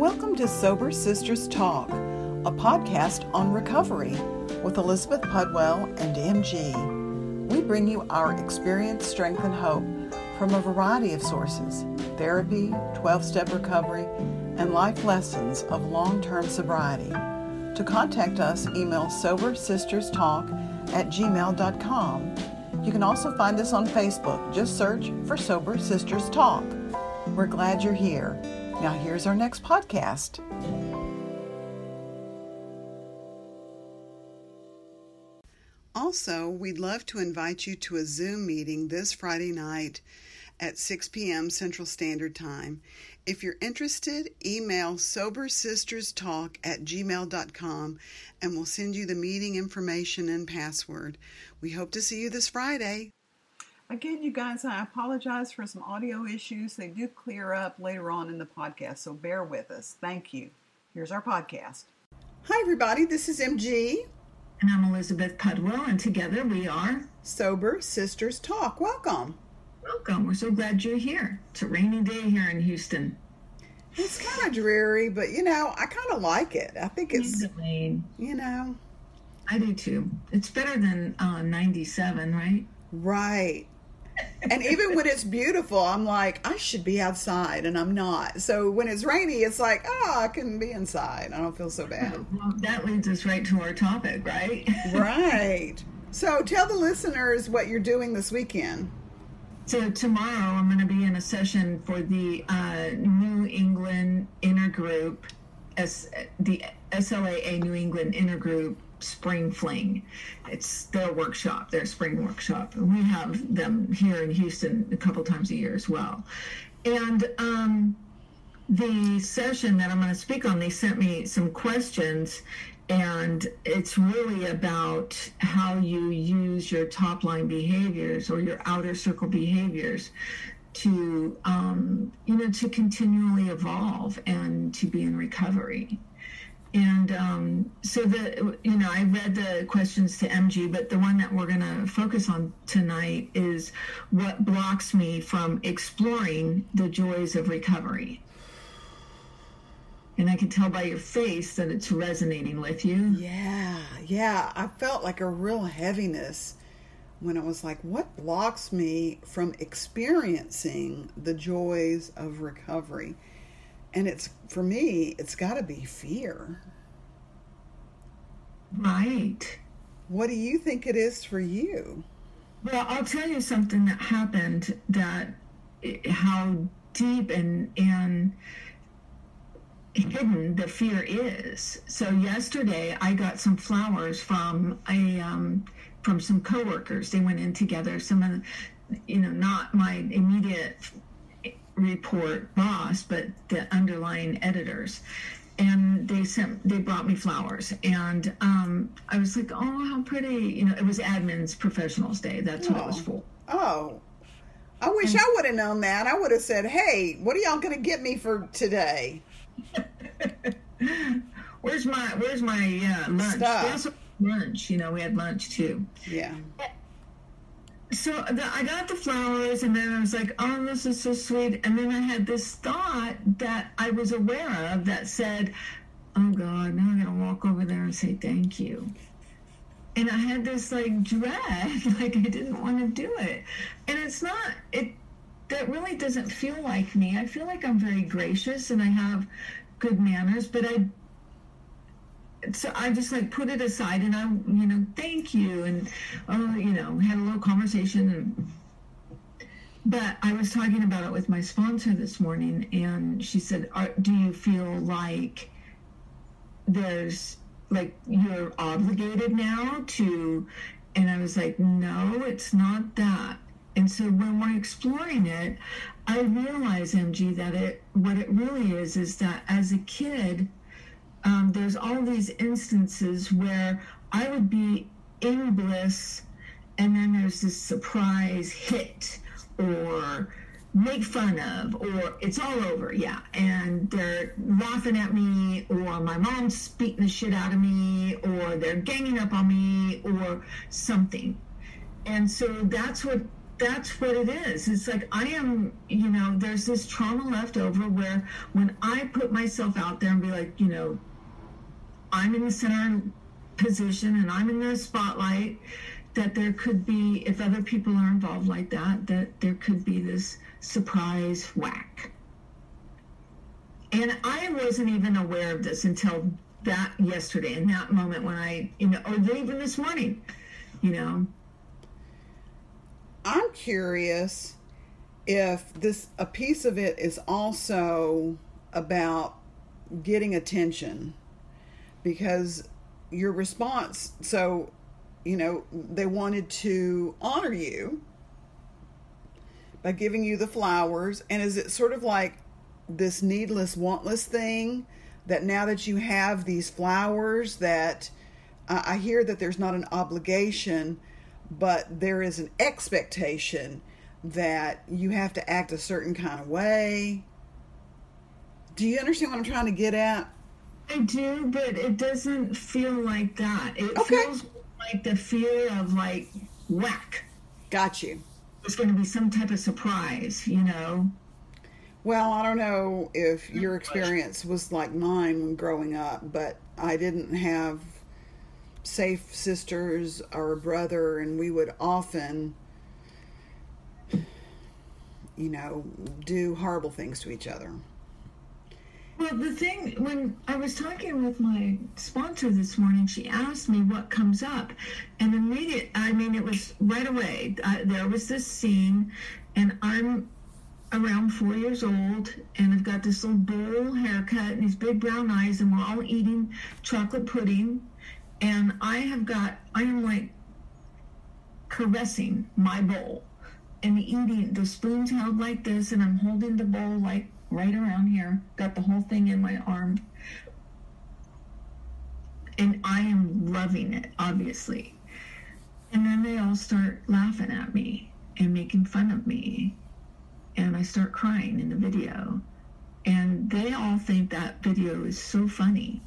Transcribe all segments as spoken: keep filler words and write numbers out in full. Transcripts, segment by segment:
Welcome to Sober Sisters Talk, a podcast on recovery with Elizabeth Pudwell and M G. We bring you our experience, strength, and hope from a variety of sources, therapy, twelve-step recovery, and life lessons of long-term sobriety. To contact us, email sober sisters talk at gmail dot com. You can also find us on Facebook. Just search for Sober Sisters Talk. We're glad you're here. Now here's our next podcast. Also, we'd love to invite you to a Zoom meeting this Friday night at six p.m. Central Standard Time. If you're interested, email sober sisters talk at gmail dot com and we'll send you the meeting information and password. We hope to see you this Friday. Again, you guys, I apologize for some audio issues. They do clear up later on in the podcast, so bear with us. Thank you. Here's our podcast. Hi, everybody. This is M G. And I'm Elizabeth Pudwell, and together we are Sober Sisters Talk. Welcome. Welcome. We're so glad you're here. It's a rainy day here in Houston. It's kind of dreary, but, you know, I kind of like it. I think it's, you know. I do, too. It's better than uh, ninety-seven, right? Right. And even when it's beautiful, I'm like, I should be outside, and I'm not. So when it's rainy, it's like, oh, I couldn't be inside. I don't feel so bad. Well, that leads us right to our topic, right? Right. So tell the listeners what you're doing this weekend. So tomorrow I'm going to be in a session for the uh, New England Intergroup, S- the S L A A New England Intergroup Spring Fling. It's their workshop, their spring workshop. And we have them here in Houston a couple times a year as well. And um, the session that I'm going to speak on, they sent me some questions. And it's really about how you use your top line behaviors or your outer circle behaviors to, um, you know, to continually evolve and to be in recovery. And um, so the, you know, I read the questions to M G, but the one that we're going to focus on tonight is what blocks me from exploring the joys of recovery. And I can tell by your face that it's resonating with you. Yeah, yeah. I felt like a real heaviness when I was like, what blocks me from experiencing the joys of recovery? And it's, for me, it's got to be fear. Right. What do you think it is for you? Well, I'll tell you something that happened that, how deep and, and, hidden the fear is. So yesterday I got some flowers from a um from some coworkers. They went in together. Some of, you know, not my immediate report boss, but the underlying editors. And they sent, they brought me flowers, and um I was like, oh, how pretty, you know. It was Admin's Professionals Day. That's oh. what it was for. Oh. I wish and, I would have known that. I would have said, hey, what are y'all going to get me for today? where's my where's my uh, lunch? Also lunch, you know, we had lunch too. Yeah. So the, I got the flowers, and then I was like, "Oh, this is so sweet." And then I had this thought that I was aware of that said, "Oh God, now I'm gonna walk over there and say thank you." And I had this like dread, like I didn't want to do it. And it's not it. That really doesn't feel like me. I feel like I'm very gracious and I have good manners, but I, so I just like put it aside, and I, you know, thank you. And, oh, you know, had a little conversation. And, but I was talking about it with my sponsor this morning, and she said, Are, do you feel like there's like, you're obligated now to, and I was like, no, it's not that. And so when we're exploring it, I realize, M G, that it what it really is is that as a kid, um, there's all these instances where I would be in bliss, and then there's this surprise hit, or make fun of, or it's all over, yeah. And they're laughing at me, or my mom's beating the shit out of me, or they're ganging up on me, or something. And so that's what that's what it is. It's like, I am, you know, there's this trauma left over where when I put myself out there and be like, you know, I'm in the center position and I'm in the spotlight, that there could be, if other people are involved like that, that there could be this surprise whack. And I wasn't even aware of this until that yesterday, in that moment when I, you know, or even this morning, you know. I'm curious if this, a piece of it is also about getting attention, because your response, so, you know, they wanted to honor you by giving you the flowers. And is it sort of like this needless, wantless thing that now that you have these flowers, that uh, I hear that there's not an obligation, but there is an expectation that you have to act a certain kind of way. Do you understand what I'm trying to get at? I do, but it doesn't feel like that. It okay. feels like the fear of like, whack. Got you. It's going to be some type of surprise, you know? Well, I don't know if your experience was like mine when growing up, but I didn't have safe sisters or a brother, and we would often, you know, do horrible things to each other. Well, the thing, when I was talking with my sponsor this morning, she asked me what comes up, and immediate, I mean, it was right away. I, there was this scene, and I'm around four years old, and I've got this little bowl haircut and these big brown eyes, and we're all eating chocolate pudding, and I have got, I am like caressing my bowl and eating, the spoon's held like this, and I'm holding the bowl like right around here, got the whole thing in my arm, and I am loving it, obviously. And then they all start laughing at me and making fun of me, and I start crying in the video, and they all think that video is so funny,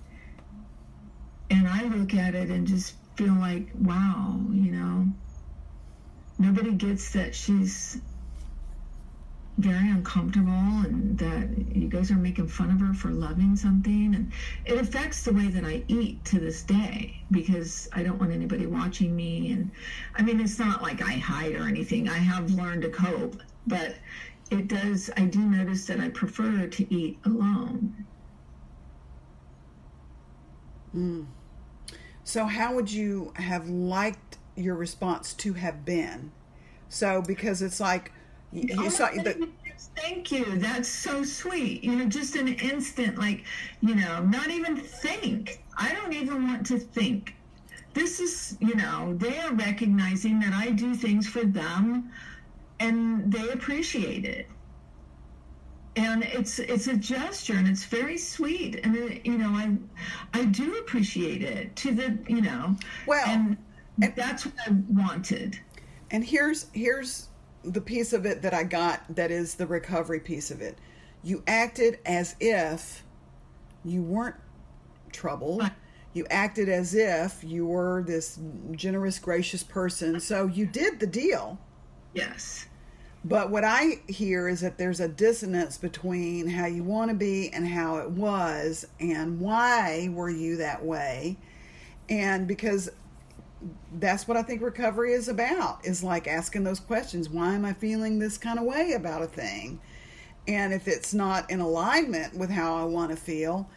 and I look at it and just feel like, wow, you know, nobody gets that she's very uncomfortable and that you guys are making fun of her for loving something. And it affects the way that I eat to this day, because I don't want anybody watching me. And I mean, it's not like I hide or anything. I have learned to cope, but it does, I do notice that I prefer to eat alone. Mm. So how would you have liked your response to have been? So, because it's like, You, you oh, saw, but, thank you. That's so sweet. You know, just an instant, like, you know, not even think. I don't even want to think. This is, you know, they are recognizing that I do things for them, and they appreciate it. And it's it's a gesture, and it's very sweet. And it, you know, I I do appreciate it to the, you know. Well, and, and that's what I wanted. And here's here's. the piece of it that I got, that is the recovery piece of it. You acted as if you weren't troubled. You acted as if you were this generous, gracious person. So you did the deal. Yes. But what I hear is that there's a dissonance between how you want to be and how it was, and why were you that way? And because that's what I think recovery is about, is like asking those questions. Why am I feeling this kind of way about a thing? And if it's not in alignment with how I want to feel,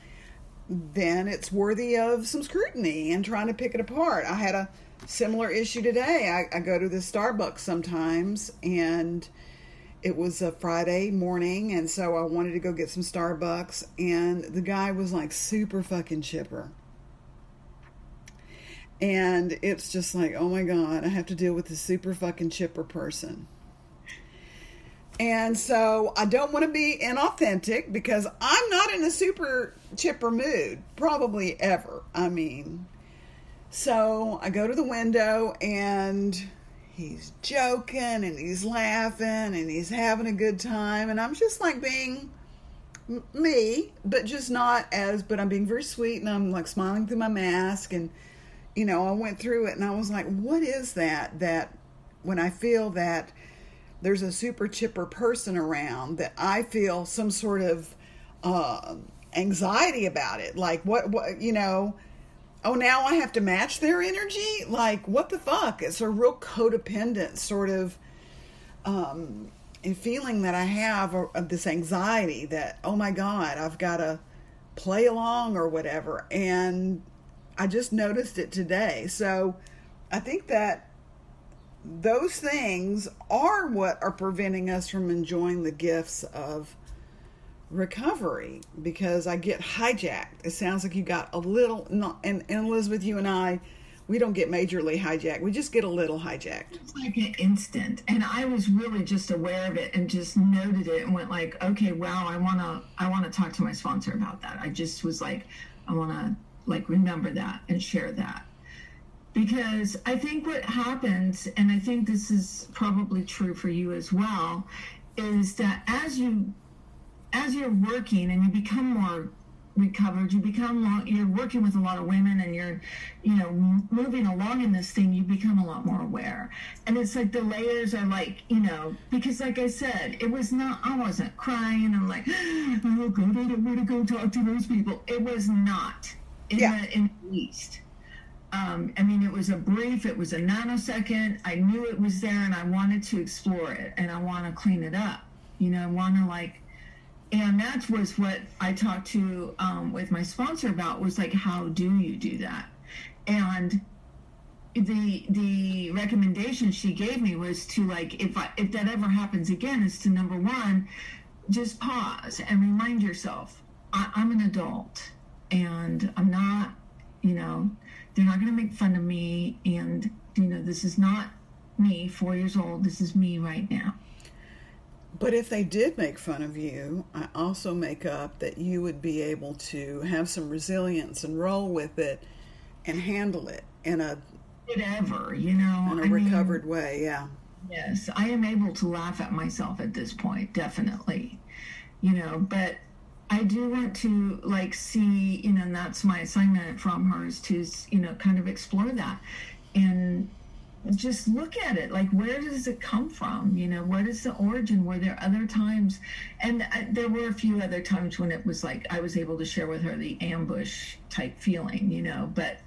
then it's worthy of some scrutiny and trying to pick it apart. I had a similar issue today. I, I go to the Starbucks sometimes, and it was a Friday morning, and so I wanted to go get some Starbucks, and the guy was like super fucking chipper. And it's just like, oh my God, I have to deal with this super fucking chipper person. And so I don't want to be inauthentic, because I'm not in a super chipper mood, probably ever. I mean, so I go to the window, and he's joking and he's laughing and he's having a good time. And I'm just like being me, but just not as, but I'm being very sweet, and I'm like smiling through my mask. And you know, I went through it, and I was like, what is that, that when I feel that there's a super chipper person around, that I feel some sort of uh, anxiety about it. Like, what, what, you know, oh, now I have to match their energy? Like, what the fuck? It's a real codependent sort of um, feeling that I have of this anxiety that, oh my God, I've got to play along or whatever. And I just noticed it today. So I think that those things are what are preventing us from enjoying the gifts of recovery, because I get hijacked. It sounds like you got a little, not, and, and Elizabeth, you and I, we don't get majorly hijacked. We just get a little hijacked. It's like an instant. And I was really just aware of it and just noted it and went like, okay, wow, I want to, I want to talk to my sponsor about that. I just was like, I want to like remember that and share that. Because I think what happens, and I think this is probably true for you as well, is that as you, as you're working and you become more recovered, you become long, you're working with a lot of women, and you're, you know, moving along in this thing, you become a lot more aware. And it's like the layers are like, you know, because like I said, it was not, I wasn't crying. I'm like, oh God, I don't want to go talk to those people. It was not in, yeah. the, in the least. Um, I mean, it was a brief, it was a nanosecond. I knew it was there and I wanted to explore it and I want to clean it up. You know, I want to like, and that was what I talked to um, with my sponsor about, was like, how do you do that? And the the recommendation she gave me was to like, if I, if that ever happens again, is to number one, just pause and remind yourself, I, I'm an adult and I'm not, you know, they're not going to make fun of me. And, you know, this is not me, four years old. This is me right now. But if they did make fun of you, I also make up that you would be able to have some resilience and roll with it and handle it in a whatever, you know, in a I recovered mean, way. Yeah. Yes. I am able to laugh at myself at this point. Definitely. You know, but I do want to like see, you know, and that's my assignment from her, is to, you know, kind of explore that and just look at it. Like, where does it come from? You know, what is the origin? Were there other times? And I, there were a few other times when it was like, I was able to share with her the ambush type feeling, you know, but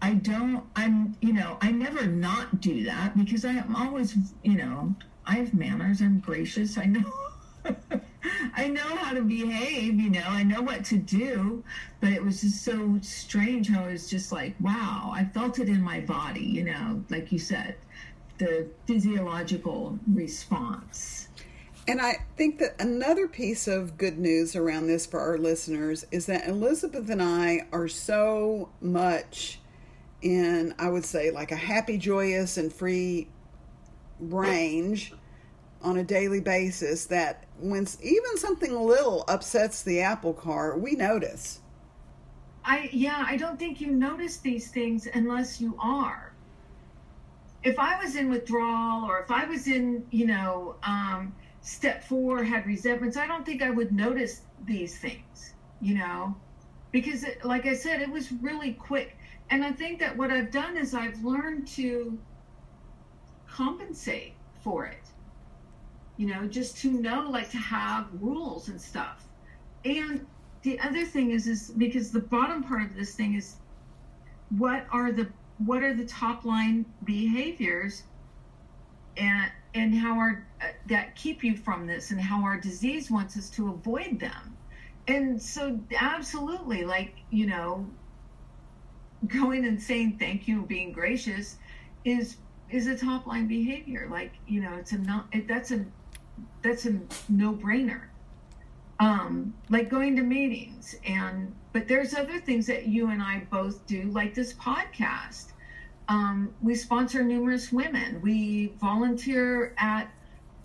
I don't, I'm, you know, I never not do that, because I am always, you know, I have manners, I'm gracious. I know. I know how to behave, you know, I know what to do, but it was just so strange how it was just like, wow, I felt it in my body, you know, like you said, the physiological response. And I think that another piece of good news around this for our listeners is that Elizabeth and I are so much in, I would say, like a happy, joyous, and free range on a daily basis, that when even something little upsets the apple cart, we notice. I yeah, I don't think you notice these things unless you are. If I was in withdrawal, or if I was in, you know, um, step four, had resentments, I don't think I would notice these things, you know, because it, like I said, it was really quick. And I think that what I've done is I've learned to compensate for it. You know, just to know, like, to have rules and stuff. And the other thing is, is because the bottom part of this thing is, what are the what are the top line behaviors, and and how are uh, that keep you from this, and how our disease wants us to avoid them. And so, absolutely, like, you know, going and saying thank you, being gracious, is is a top line behavior. Like, you know, it's a not it, that's a. that's a no-brainer. Um, like going to meetings, and but there's other things that you and I both do, like this podcast. Um, we sponsor numerous women. We volunteer at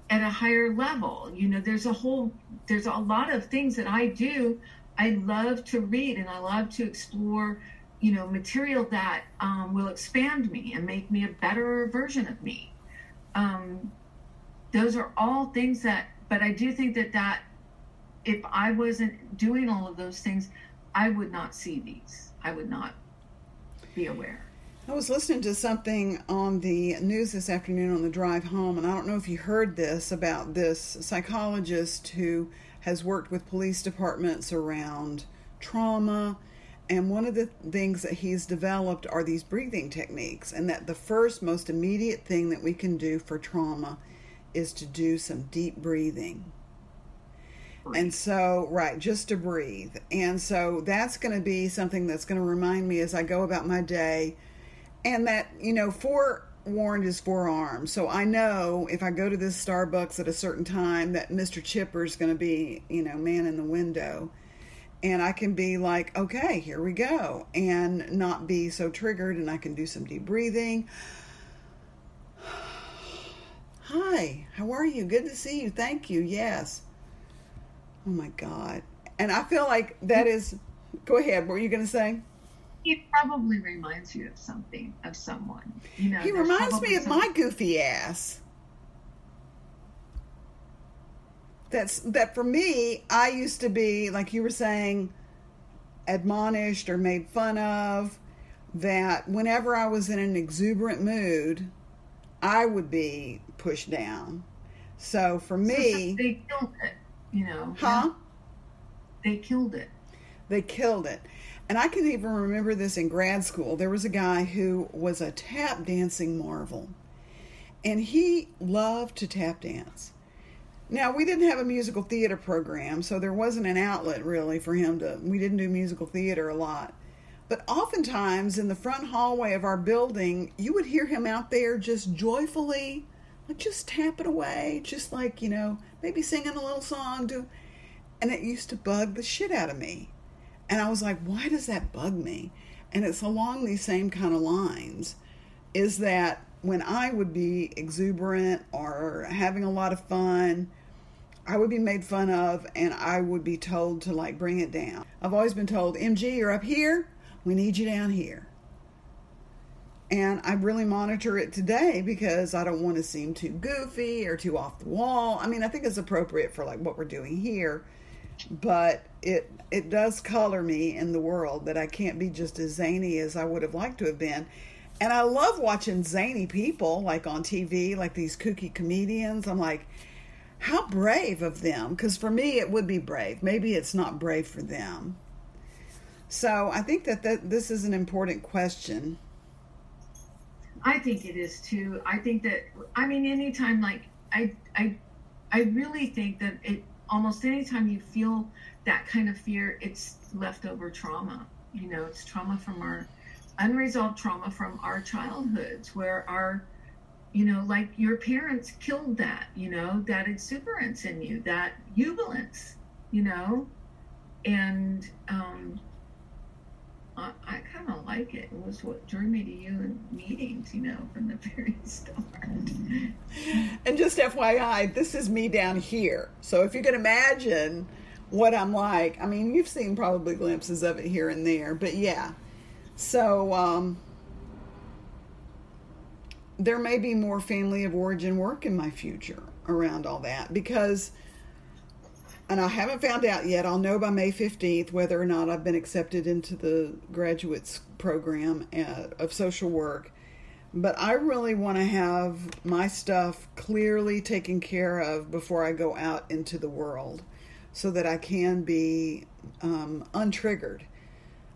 at a higher level. You know, there's a whole there's a lot of things that I do. I love to read and I love to explore, you know, material that um, will expand me and make me a better version of me. Um, Those are all things that, but I do think that that, if I wasn't doing all of those things, I would not see these. I would not be aware. I was listening to something on the news this afternoon on the drive home, and I don't know if you heard this about this psychologist who has worked with police departments around trauma. And one of the things that he's developed are these breathing techniques, and that the first most immediate thing that we can do for trauma is to do some deep breathing. And so, right, just to breathe. And so that's going to be something that's going to remind me as I go about my day. And that, you know, forewarned is forearmed. So I know if I go to this Starbucks at a certain time that Mister Chipper's going to be, you know, man in the window. And I can be like, okay, here we go. And not be so triggered, and I can do some deep breathing. Hi, how are you? Good to see you. Thank you. Yes. Oh my God. And I feel like that is, go ahead, what were you going to say? He probably reminds you of something, of someone. You know, he reminds me of someone. My goofy ass. That's, that for me, I used to be, like you were saying, admonished or made fun of, that whenever I was in an exuberant mood, I would be pushed down. So for me... they killed it. You know, huh? They killed it. They killed it. And I can even remember this in grad school. There was a guy who was a tap dancing marvel, and he loved to tap dance. Now, we didn't have a musical theater program, so there wasn't an outlet really for him to, we didn't do musical theater a lot. But oftentimes in the front hallway of our building, you would hear him out there just joyfully, like just tapping away, just like, you know, maybe singing a little song. Do, and it used to bug the shit out of me. And I was like, why does that bug me? And it's along these same kind of lines, is that when I would be exuberant or having a lot of fun, I would be made fun of, and I would be told to, like, bring it down. I've always been told, M G, you're up here. We need you down here. And I really monitor it today because I don't want to seem too goofy or too off the wall. I mean, I think it's appropriate for like what we're doing here, but it it does color me in the world that I can't be just as zany as I would have liked to have been. And I love watching zany people like on T V, like these kooky comedians. I'm like, how brave of them, because for me it would be brave. Maybe it's not brave for them. So I think that, that this is an important question. I think it is too. I think that, I mean, anytime, like, I, I, I really think that it, almost anytime you feel that kind of fear, it's leftover trauma. You know, it's trauma from our, unresolved trauma from our childhoods, where our, you know, like your parents killed that, you know, that exuberance in you, that jubilance, you know, and, um, I, I kind of like it. It was what drew me to you in meetings, you know, from the very start. And just F Y I, this is me down here. So if you can imagine what I'm like, I mean, you've seen probably glimpses of it here and there, but yeah. So um, there may be more family of origin work in my future around all that, because... and I haven't found out yet. I'll know by May fifteenth whether or not I've been accepted into the graduates program of social work. But I really want to have my stuff clearly taken care of before I go out into the world, so that I can be um, untriggered.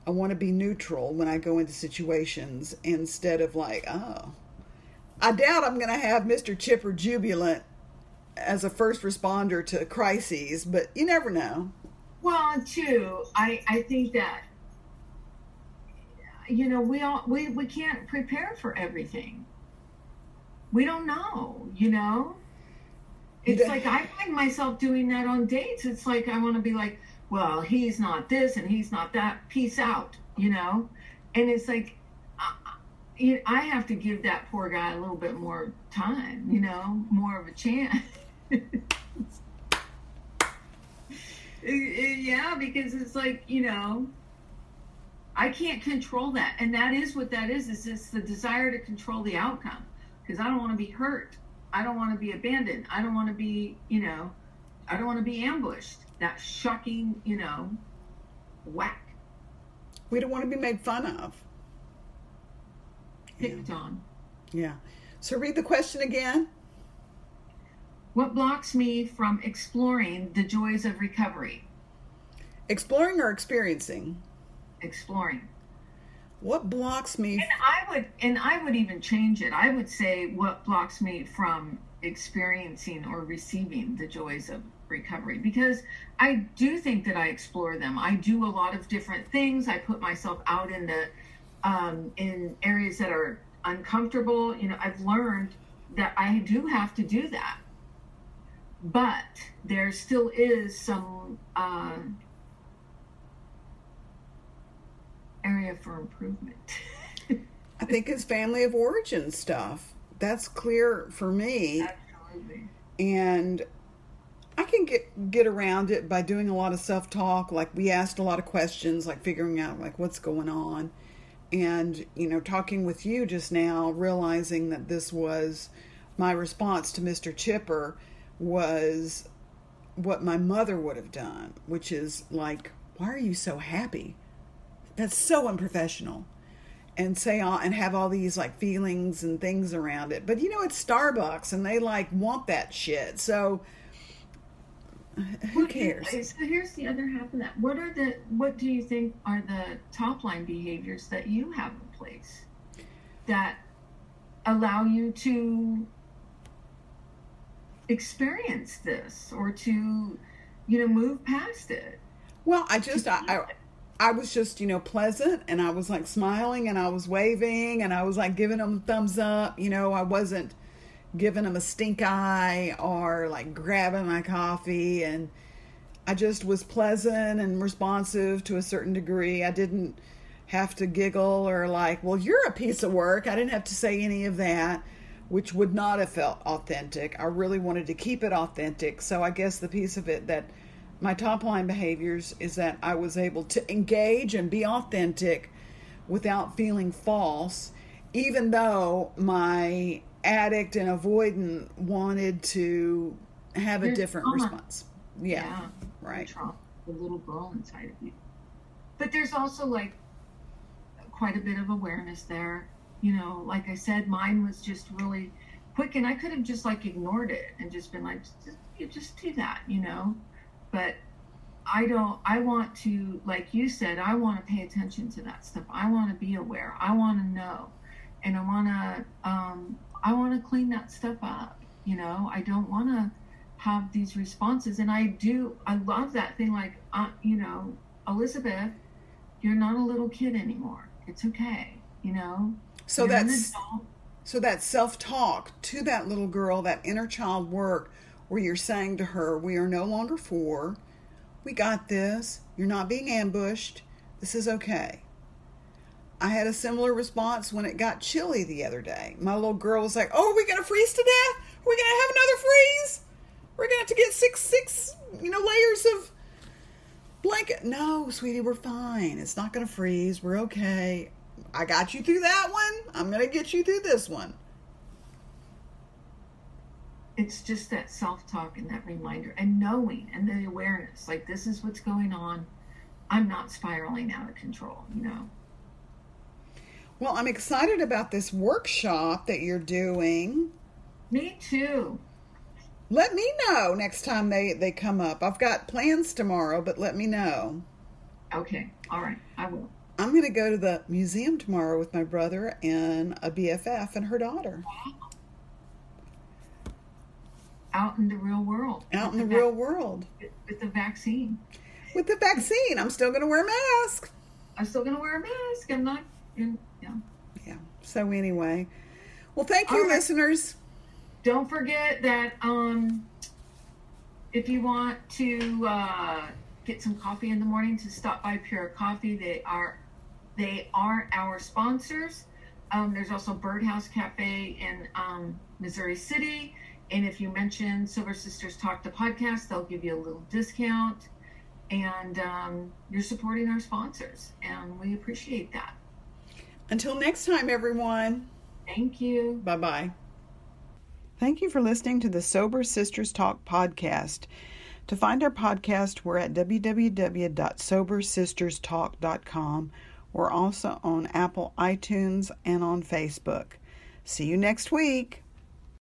I want to be neutral when I go into situations, instead of like, oh, I doubt I'm going to have Mister Chipper jubilant as a first responder to crises, but you never know. Well, too, I, I think that, you know, we all, we, we can't prepare for everything. We don't know, you know, it's the, like, I find myself doing that on dates. It's like, I want to be like, well, he's not this and he's not that, peace out, you know? And it's like, I, I have to give that poor guy a little bit more time, you know, more of a chance. Yeah, because it's like, you know, I can't control that, and that is what that is. Is it's the desire to control the outcome, because I don't want to be hurt, I don't want to be abandoned, I don't want to be, you know, I don't want to be ambushed. That shocking, you know, whack. We don't want to be made fun of. picked yeah. on. Yeah. So read the question again. What blocks me from exploring the joys of recovery? Exploring or experiencing? Exploring. What blocks me? And I would, and I would even change it. I would say what blocks me from experiencing or receiving the joys of recovery, because I do think that I explore them. I do a lot of different things. I put myself out in the um, in areas that are uncomfortable. You know, I've learned that I do have to do that. But there still is some uh, area for improvement. I think it's family of origin stuff. That's clear for me. Absolutely. And I can get, get around it by doing a lot of self-talk. Like, we asked a lot of questions, like figuring out, like, what's going on. And, you know, talking with you just now, realizing that this was my response to Mister Chipper was what my mother would have done, which is like, why are you so happy? That's so unprofessional. And say all, and have all these like feelings and things around it. But you know, it's Starbucks and they like want that shit. So who well, cares? Here, so here's the other half of that. What are the, what do you think are the top line behaviors that you have in place that allow you to experience this or to, you know, move past it? Well, I just, I, I, I was just, you know, pleasant, and I was like smiling, and I was waving, and I was like giving them thumbs up. You know, I wasn't giving them a stink eye or like grabbing my coffee, and I just was pleasant and responsive to a certain degree. I didn't have to giggle or like, well, you're a piece of work. I didn't have to say any of that, which would not have felt authentic. I really wanted to keep it authentic. So I guess the piece of it that my top line behaviors is that I was able to engage and be authentic without feeling false, even though my addict and avoidant wanted to have There's a different trauma. response. Yeah, yeah. Right. The little girl inside of you. But there's also like quite a bit of awareness there. You know, like I said, mine was just really quick, and I could have just like ignored it and just been like, just, you just do that, you know. But I don't, I want to, like you said, I want to pay attention to that stuff. I want to be aware. I want to know. And I want to, um, I want to clean that stuff up. You know, I don't want to have these responses. And I do, I love that thing. Like, uh, you know, Elizabeth, you're not a little kid anymore. It's okay. You know? So you're that's, so that self-talk to that little girl, that inner child work, where you're saying to her, we are no longer four. We got this. You're not being ambushed. This is okay. I had a similar response when it got chilly the other day. My little girl was like, oh, are we going to freeze to death? Are we going to have another freeze? We're going to have to get six, six, you know, layers of blanket. No, sweetie, we're fine. It's not going to freeze. We're okay. I got you through that one. I'm going to get you through this one. It's just that self-talk and that reminder and knowing and the awareness, like, this is what's going on. I'm not spiraling out of control, you know? Well, I'm excited about this workshop that you're doing. Me too. Let me know next time they, they come up. I've got plans tomorrow, but let me know. Okay. All right. I will. I'm going to go to the museum tomorrow with my brother and a B F F and her daughter. Wow. Out in the real world. Out in the, the real vac- world. With the vaccine. With the vaccine. I'm still going to wear a mask. I'm still going to wear a mask. I'm not. In, yeah. Yeah. So anyway. Well, thank you, right, listeners. Don't forget that um, if you want to uh, get some coffee in the morning, to stop by Pure Coffee. They are, they are our sponsors. Um, there's also Birdhouse Cafe in um, Missouri City. And if you mention Sober Sisters Talk the podcast, they'll give you a little discount. And um, you're supporting our sponsors, and we appreciate that. Until next time, everyone. Thank you. Bye-bye. Thank you for listening to the Sober Sisters Talk podcast. To find our podcast, we're at w w w dot sober sisters talk dot com We're also on Apple iTunes and on Facebook. See you next week.